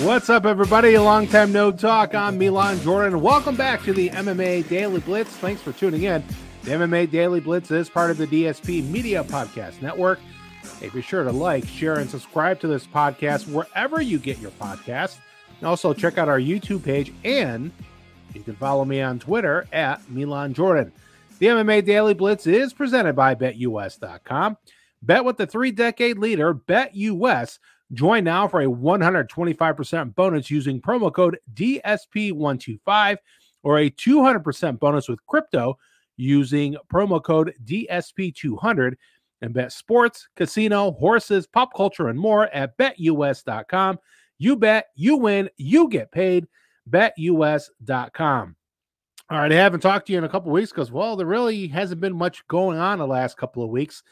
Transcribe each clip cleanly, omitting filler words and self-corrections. What's up, everybody? Long time no talk. I'm Milan Jordan. Welcome back to the MMA Daily Blitz. Thanks for tuning in. The MMA Daily Blitz is part of the DSP Media Podcast Network. Hey, be sure to like, share, and subscribe to this podcast wherever you get your podcast. And also check out our YouTube page, and you can follow me on Twitter at Milan Jordan. The MMA Daily Blitz is presented by BetUS.com. Bet with the three-decade leader, BetUS. Join now for a 125% bonus using promo code DSP125 or a 200% bonus with crypto using promo code DSP200, and bet sports, casino, horses, pop culture, and more at BetUS.com. You bet, you win, you get paid. BetUS.com. All right, I haven't talked to you in a couple of weeks because, well, there really hasn't been much going on the last couple of weeks.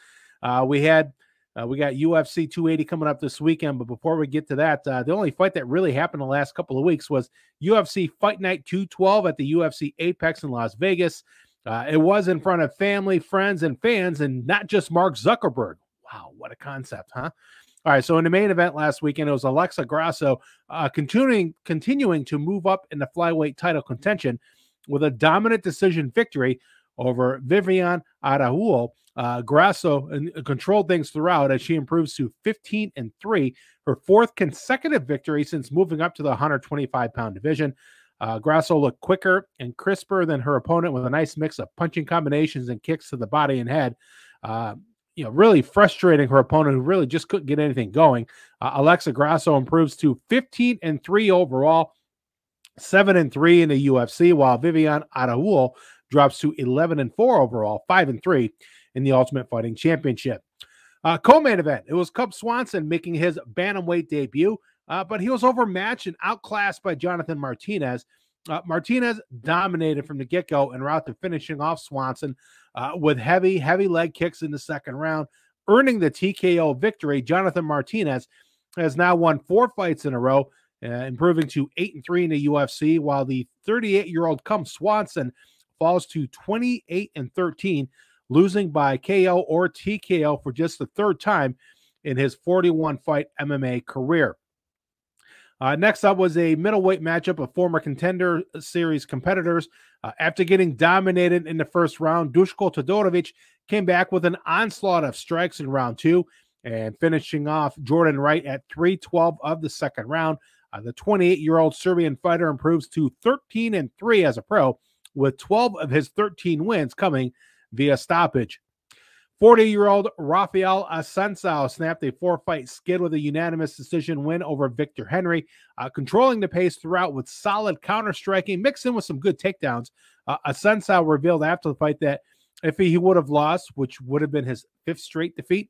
We got UFC 280 coming up this weekend, but before we get to that, the only fight that really happened the last couple of weeks was UFC Fight Night 212 at the UFC Apex in Las Vegas. It was in front of family, friends, and fans, and not just Mark Zuckerberg. Wow, what a concept, huh? All right, so in the main event last weekend, it was Alexa Grasso continuing to move up in the flyweight title contention with a dominant decision victory over Viviane Araújo. Grasso controlled things throughout as she improves to 15-3, her fourth consecutive victory since moving up to the 125-pound division. Grasso looked quicker and crisper than her opponent with a nice mix of punching combinations and kicks to the body and head, really frustrating her opponent who really just couldn't get anything going. Alexa Grasso improves to 15-3 overall, 7-3 in the UFC, while Viviane Araújo drops to 11-4 overall, 5-3 in the Ultimate Fighting Championship. Co-main event, it was Cub Swanson making his bantamweight debut, but he was overmatched and outclassed by Jonathan Martinez. Martinez dominated from the get-go en route to finishing off Swanson with heavy leg kicks in the second round, earning the TKO victory. Jonathan Martinez has now won 4 fights in a row, improving to 8-3 in the UFC, while the 38-year-old Cub Swanson falls to 28-13, losing by KO or TKO for just the 3rd time in his 41-fight MMA career. Next up was a middleweight matchup of former Contender Series competitors. After getting dominated in the first round, Dusko Todorovic came back with an onslaught of strikes in round 2 and finishing off Jordan Wright at 3-12 of the second round. The 28-year-old Serbian fighter improves to 13-3 as a pro, with 12 of his 13 wins coming via stoppage. 40-year-old Rafael Assunção snapped a 4-fight skid with a unanimous decision win over Victor Henry, controlling the pace throughout with solid counter-striking, mixed in with some good takedowns. Assunção revealed after the fight that if he would have lost, which would have been his 5th straight defeat,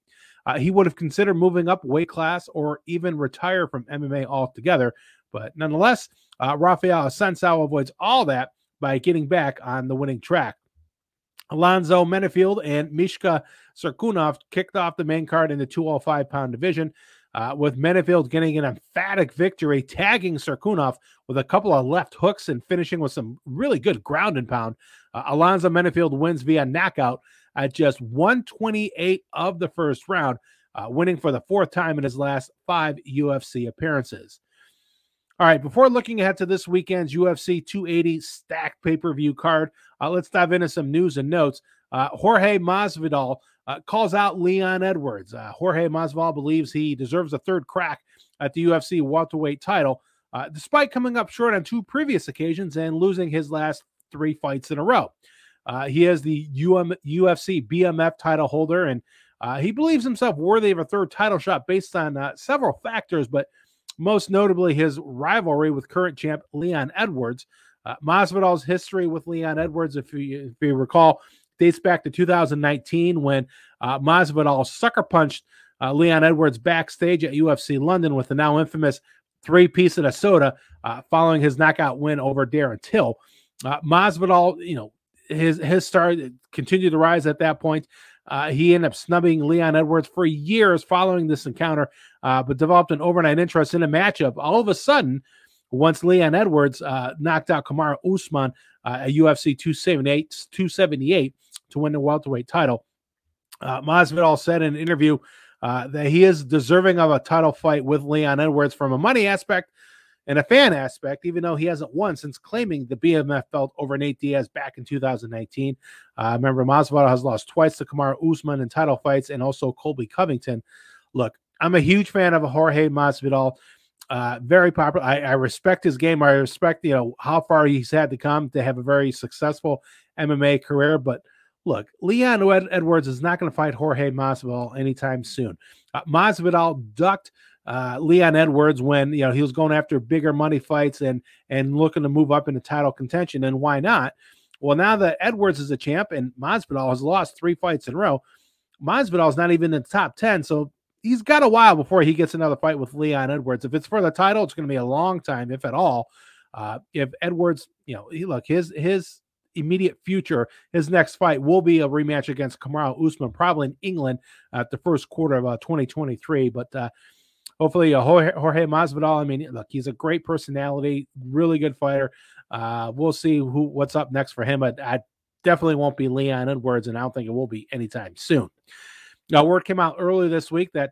he would have considered moving up weight class or even retire from MMA altogether. But nonetheless, Rafael Assunção avoids all that by getting back on the winning track. Alonzo Menefield and Mishka Sarkunov kicked off the main card in the 205-pound division, with Menefield getting an emphatic victory, tagging Sarkunov with a couple of left hooks and finishing with some really good ground and pound. Alonzo Menefield wins via knockout at just 128 of the first round, winning for the 4th time in his last 5 UFC appearances. All right, before looking ahead to this weekend's UFC 280 stacked pay-per-view card, let's dive into some news and notes. Jorge Masvidal calls out Leon Edwards. Jorge Masvidal believes he deserves a 3rd crack at the UFC welterweight title, despite coming up short on 2 previous occasions and losing his last 3 fights in a row. He is the UFC BMF title holder, and he believes himself worthy of a 3rd title shot based on several factors, but most notably his rivalry with current champ Leon Edwards. Masvidal's history with Leon Edwards, if you recall, dates back to 2019 when Masvidal sucker punched Leon Edwards backstage at UFC London with the now infamous 3-piece of the soda following his knockout win over Darren Till. Masvidal, his star continued to rise at that point. He ended up snubbing Leon Edwards for years following this encounter, but developed an overnight interest in a matchup. All of a sudden, once Leon Edwards knocked out Kamaru Usman at UFC 278 to win the welterweight title, Masvidal said in an interview that he is deserving of a title fight with Leon Edwards from a money aspect, And a fan aspect, even though he hasn't won since claiming the BMF belt over Nate Diaz back in 2019. Remember, Masvidal has lost twice to Kamaru Usman in title fights and also Colby Covington. Look, I'm a huge fan of Jorge Masvidal. Very popular. I respect his game. I respect, how far he's had to come to have a very successful MMA career. But look, Leon Edwards is not going to fight Jorge Masvidal anytime soon. Masvidal ducked Leon Edwards when he was going after bigger money fights and looking to move up into title contention. And why not? Well, now that Edwards is a champ and Masvidal has lost 3 fights in a row, Masvidal is not even in the top 10. So he's got a while before he gets another fight with Leon Edwards. If it's for the title, it's going to be a long time, if at all. If Edwards, his immediate future, his next fight will be a rematch against Kamaru Usman, probably in England at the first quarter of 2023. But hopefully Jorge Masvidal, look, he's a great personality, really good fighter. We'll see what's up next for him. I definitely won't be Leon Edwards, and I don't think it will be anytime soon. Now, word came out earlier this week that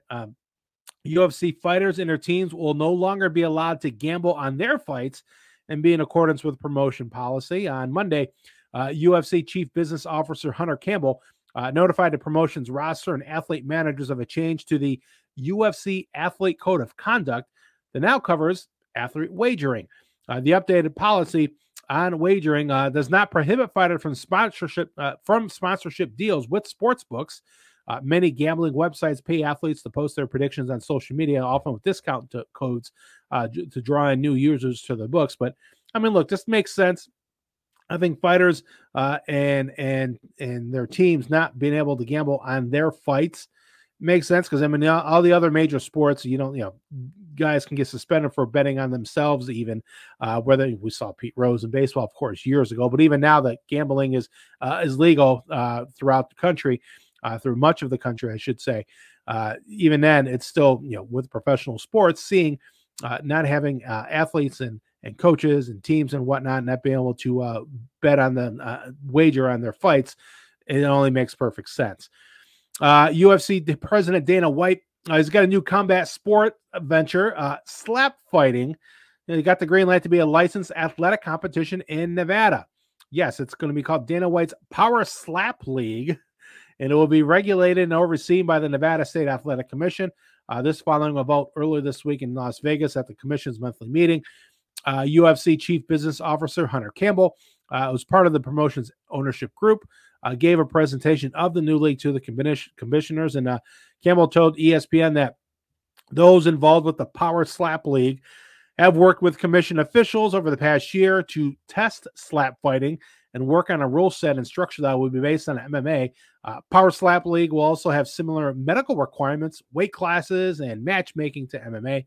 UFC fighters and their teams will no longer be allowed to gamble on their fights and be in accordance with promotion policy. On Monday, UFC Chief Business Officer Hunter Campbell notified the promotion's roster and athlete managers of a change to the UFC Athlete Code of Conduct that now covers athlete wagering. The updated policy on wagering does not prohibit fighters from sponsorship deals with sportsbooks. Many gambling websites pay athletes to post their predictions on social media, often with discount codes to draw in new users to the books. But look, this makes sense. I think fighters and their teams not being able to gamble on their fights makes sense, because all the other major sports, guys can get suspended for betting on themselves, even whether we saw Pete Rose in baseball, of course, years ago. But even now that gambling is legal throughout the country. Through much of the country, I should say. Even then, it's still, with professional sports, seeing not having athletes and coaches and teams and whatnot not being able to bet on them, wager on their fights, it only makes perfect sense. UFC President Dana White, he's got a new combat sport venture, slap fighting. He got the green light to be a licensed athletic competition in Nevada. Yes, it's going to be called Dana White's Power Slap League, and it will be regulated and overseen by the Nevada State Athletic Commission. This following a vote earlier this week in Las Vegas at the commission's monthly meeting. UFC Chief Business Officer Hunter Campbell, who's part of the promotion's ownership group, gave a presentation of the new league to the commissioners. And Campbell told ESPN that those involved with the Power Slap League have worked with commission officials over the past year to test slap fighting and work on a rule set and structure that will be based on MMA. Power Slap League will also have similar medical requirements, weight classes, and matchmaking to MMA.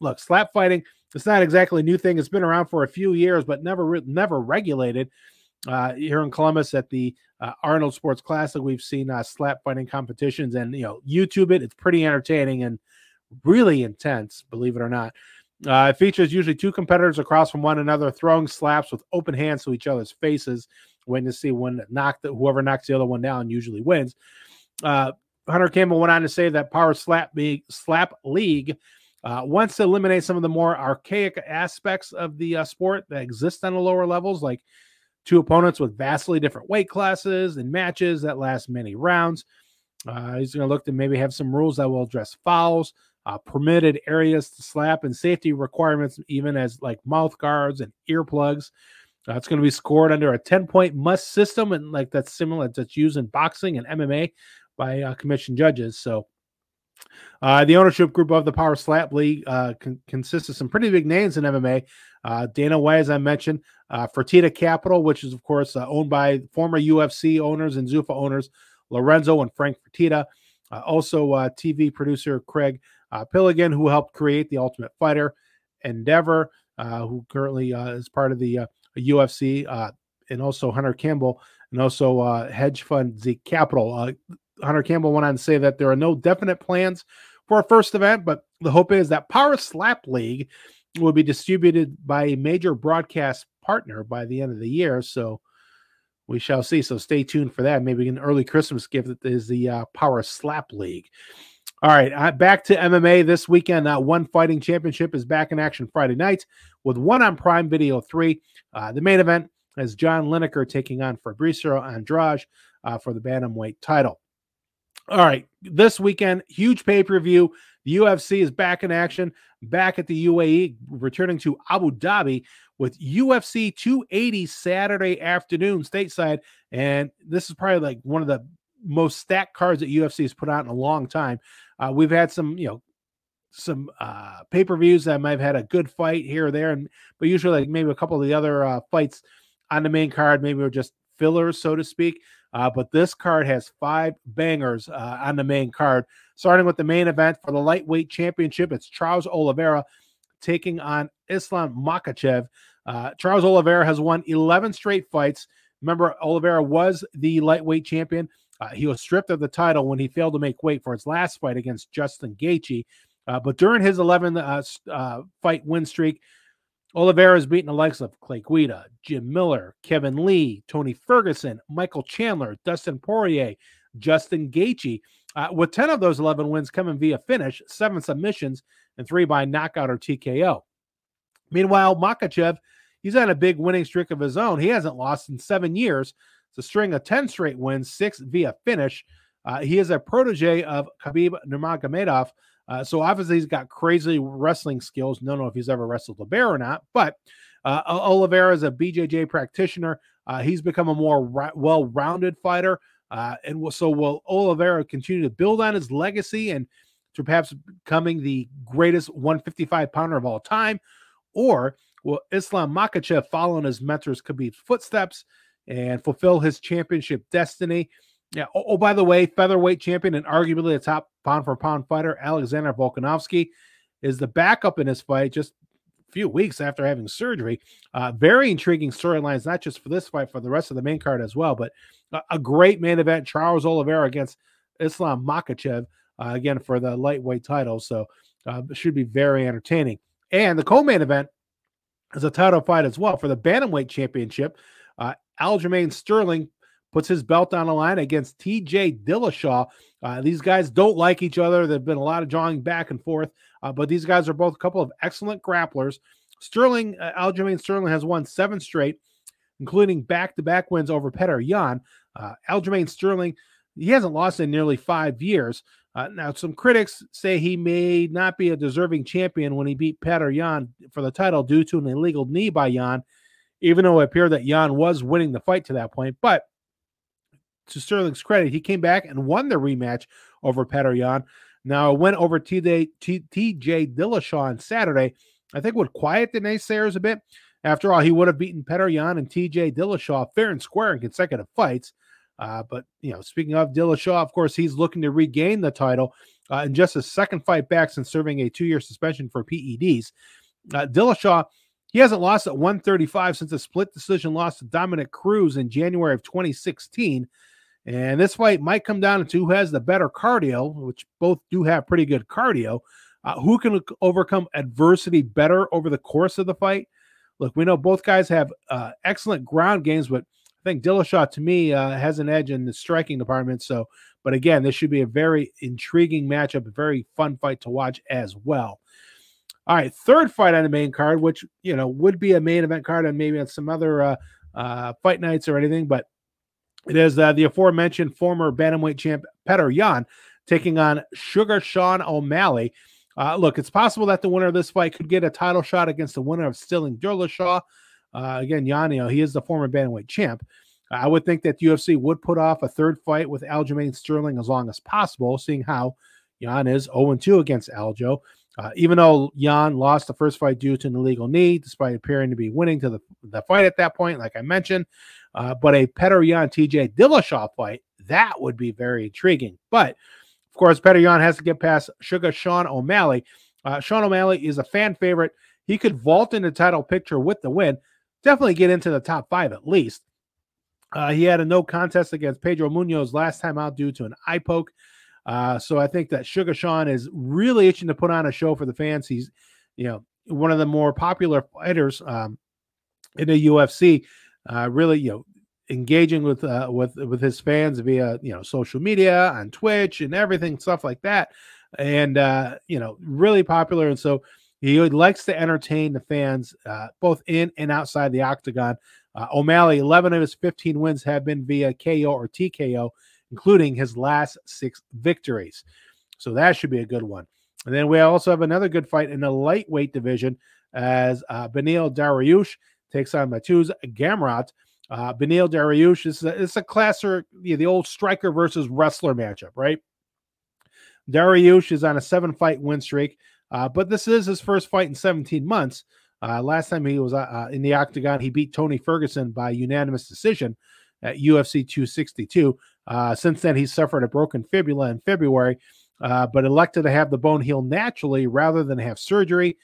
Look, slap fighting, it's not exactly a new thing. It's been around for a few years, but never regulated. Here in Columbus at the Arnold Sports Classic, we've seen slap fighting competitions, and YouTube it. It's pretty entertaining and really intense, believe it or not. It features usually 2 competitors across from one another throwing slaps with open hands to each other's faces. Waiting to see whoever knocks the other one down usually wins. Hunter Campbell went on to say that Power Slap League wants to eliminate some of the more archaic aspects of the sport that exist on the lower levels, like 2 opponents with vastly different weight classes and matches that last many rounds. He's going to look to maybe have some rules that will address fouls, permitted areas to slap, and safety requirements, even as like mouth guards and earplugs. It's going to be scored under a 10-point must system, and like that's similar that's used in boxing and MMA by commission judges. So the ownership group of the Power Slap League consists of some pretty big names in MMA. Dana White, as I mentioned, Fertitta Capital, which is of course owned by former UFC owners and Zuffa owners Lorenzo and Frank Fertitta. Also TV producer Craig Pilligan, who helped create the Ultimate Fighter Endeavor, who currently is part of the UFC, and also Hunter Campbell, and also hedge fund Zeke Capital. Hunter Campbell went on to say that there are no definite plans for a first event, but the hope is that Power Slap League will be distributed by a major broadcast partner by the end of the year. So we shall see. So stay tuned for that. Maybe an early Christmas gift is the Power Slap League. All right, back to MMA this weekend. That One Fighting Championship is back in action Friday night with one on Prime Video 3. The main event is John Lineker taking on Fabricio Andrade for the bantamweight title. All right, this weekend, huge pay-per-view. The UFC is back in action, back at the UAE, returning to Abu Dhabi with UFC 280 Saturday afternoon stateside. And this is probably like one of the most stacked cards that UFC has put out in a long time. We've had some, some pay-per-views that might have had a good fight here or there, but usually like maybe a couple of the other fights on the main card, maybe were just fillers, so to speak. But this card has 5 bangers on the main card, starting with the main event for the lightweight championship. It's Charles Oliveira taking on Islam Makhachev. Charles Oliveira has won 11 straight fights. Remember, Oliveira was the lightweight champion. He was stripped of the title when he failed to make weight for his last fight against Justin Gaethje. But during his 11-fight win streak, Oliveira has beaten the likes of Clay Guida, Jim Miller, Kevin Lee, Tony Ferguson, Michael Chandler, Dustin Poirier, Justin Gaethje, with 10 of those 11 wins coming via finish, 7 submissions, and 3 by knockout or TKO. Meanwhile, Makhachev, he's on a big winning streak of his own. He hasn't lost in 7 years. It's a string of 10 straight wins, 6 via finish. He is a protege of Khabib Nurmagomedov. So obviously he's got crazy wrestling skills. Don't know if he's ever wrestled a bear or not, but Oliveira is a BJJ practitioner. He's become a more well-rounded fighter. So will Oliveira continue to build on his legacy and to perhaps becoming the greatest 155-pounder of all time? Or will Islam Makhachev follow in his mentor's Khabib's footsteps and fulfill his championship destiny? Yeah. Oh, by the way, featherweight champion and arguably the top pound-for-pound fighter, Alexander Volkanovski, is the backup in his fight just a few weeks after having surgery. Very intriguing storylines, not just for this fight, for the rest of the main card as well, but a great main event, Charles Oliveira against Islam Makhachev, again, for the lightweight title, so it should be very entertaining. And the co-main event is a title fight as well for the bantamweight championship. Aljamain Sterling puts his belt on the line against T.J. Dillashaw. These guys don't like each other. There's been a lot of jawing back and forth, but these guys are both a couple of excellent grapplers. Aljamain Sterling has won 7 straight, including back-to-back wins over Petr Yan. Aljamain Sterling, he hasn't lost in nearly 5 years. Now, some critics say he may not be a deserving champion when he beat Petr Yan for the title due to an illegal knee by Yan, even though it appeared that Yan was winning the fight to that point. But to Sterling's credit, he came back and won the rematch over Petr Yan. Now, a win over T.J. Dillashaw on Saturday, I think, would quiet the naysayers a bit. After all, he would have beaten Petr Yan and T.J. Dillashaw fair and square in consecutive fights. But, speaking of Dillashaw, of course, he's looking to regain the title in just his 2nd fight back since serving a 2-year suspension for PEDs. Dillashaw, he hasn't lost at 135 since a split decision loss to Dominic Cruz in January of 2016. And this fight might come down to who has the better cardio, which both do have pretty good cardio. Who can overcome adversity better over the course of the fight? Look, we know both guys have excellent ground games, but I think Dillashaw, to me, has an edge in the striking department. So, but again, this should be a very intriguing matchup, a very fun fight to watch as well. All right, 3rd fight on the main card, which, would be a main event card and maybe on some other fight nights or anything, but it is the aforementioned former bantamweight champ Petr Yan taking on Sugar Sean O'Malley. Look, it's possible that the winner of this fight could get a title shot against the winner of Sterling Dillashaw. Again, Yan, he is the former bantamweight champ. I would think that the UFC would put off a 3rd fight with Aljamain Sterling as long as possible, seeing how Yan is 0-2 against Aljo. Even though Yan lost the 1st fight due to an illegal knee, despite appearing to be winning to the fight at that point, like I mentioned, but a Petr Yan T.J. Dillashaw fight, that would be very intriguing. But, of course, Petr Yan has to get past Sugar Sean O'Malley. Sean O'Malley is a fan favorite. He could vault into the title picture with the win, definitely get into the top 5 at least. He had a no contest against Pedro Munoz last time out due to an eye poke. So I think that Sugar Sean is really itching to put on a show for the fans. He's, one of the more popular fighters in the UFC. Really, engaging with his fans via social media, on Twitch, and everything, stuff like that. and really popular. And so he likes to entertain the fans both in and outside the octagon. O'Malley, 11 of his 15 wins have been via KO or TKO, including his last 6 victories. So that should be a good one. And then we also have another good fight in the lightweight division as Benil Dariush takes on Matuz Gamrot. Benil Dariush is it's a classic, the old striker versus wrestler matchup, right? Dariush is on a 7-fight win streak, but this is his first fight in 17 months. Last time he was in the octagon, he beat Tony Ferguson by unanimous decision at UFC 262. Since then, he suffered a broken fibula in February, but elected to have the bone heal naturally rather than have surgery.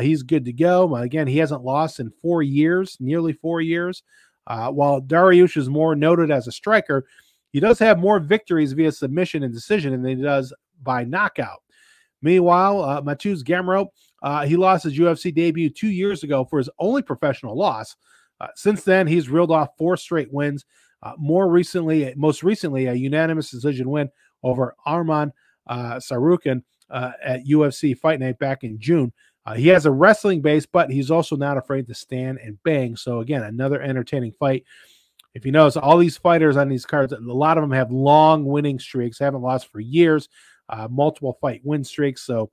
He's good to go. Again, he hasn't lost in 4 years, nearly 4 years. While Dariush is more noted as a striker, he does have more victories via submission and decision than he does by knockout. Meanwhile, Matuz Gamrot, he lost his UFC debut 2 years ago for his only professional loss. Since then, he's reeled off 4 straight wins. Most recently, a unanimous decision win over Arman Sarukin at UFC Fight Night back in June. He has a wrestling base, but he's also not afraid to stand and bang. So again, another entertaining fight. If you notice, all these fighters on these cards, a lot of them have long winning streaks, haven't lost for years, multiple fight win streaks. So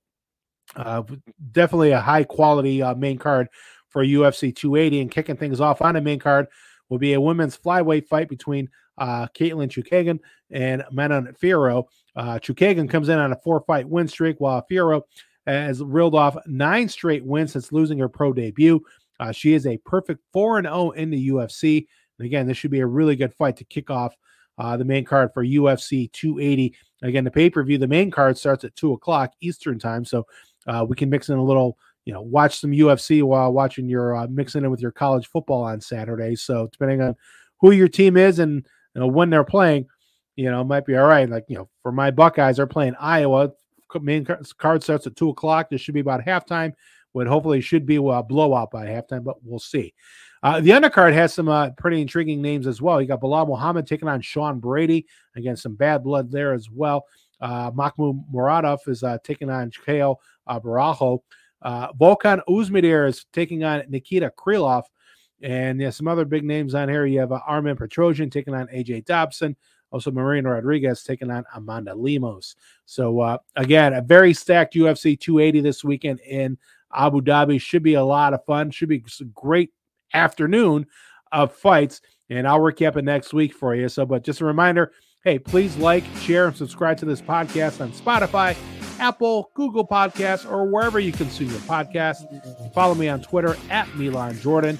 definitely a high quality main card for UFC 280. And kicking things off on the main card will be a women's flyweight fight between Caitlin Chukagian and Manon Fierro. Chukagian comes in on a 4-fight win streak, while Fierro has reeled off 9 straight wins since losing her pro debut. She is a perfect 4-0 in the UFC. And again, this should be a really good fight to kick off the main card for UFC 280. Again, the pay-per-view, the main card starts at 2 o'clock Eastern time, so we can mix in a little, watch some UFC while watching your mixing in with your college football on Saturday. So depending on who your team is and when they're playing, it might be all right. For my Buckeyes, they're playing Iowa. Main card starts at 2 o'clock. This should be about halftime, what hopefully should be a blowout by halftime, but we'll see. The undercard has some pretty intriguing names as well. You got Bilal Muhammad taking on Sean Brady. Again, some bad blood there as well. Mahmoud Muradov is taking on Kale Barajo. Volkan Uzmedar is taking on Nikita Krylov. And there's some other big names on here. You have Armin Petrosian taking on AJ Dobson. Also, Marina Rodriguez taking on Amanda Lemos. So, again, a very stacked UFC 280 this weekend in Abu Dhabi. Should be a lot of fun. Should be a great afternoon of fights. And I'll recap it next week for you. So, but just a reminder, hey, please like, share, and subscribe to this podcast on Spotify, Apple, Google Podcasts, or wherever you consume your podcast. Follow me on Twitter at Milan Jordan.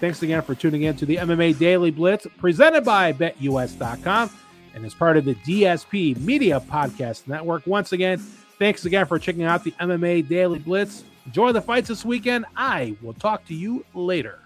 Thanks again for tuning in to the MMA Daily Blitz presented by BetUS.com. And as part of the DSP Media Podcast Network. Once again, thanks again for checking out the MMA Daily Blitz. Enjoy the fights this weekend. I will talk to you later.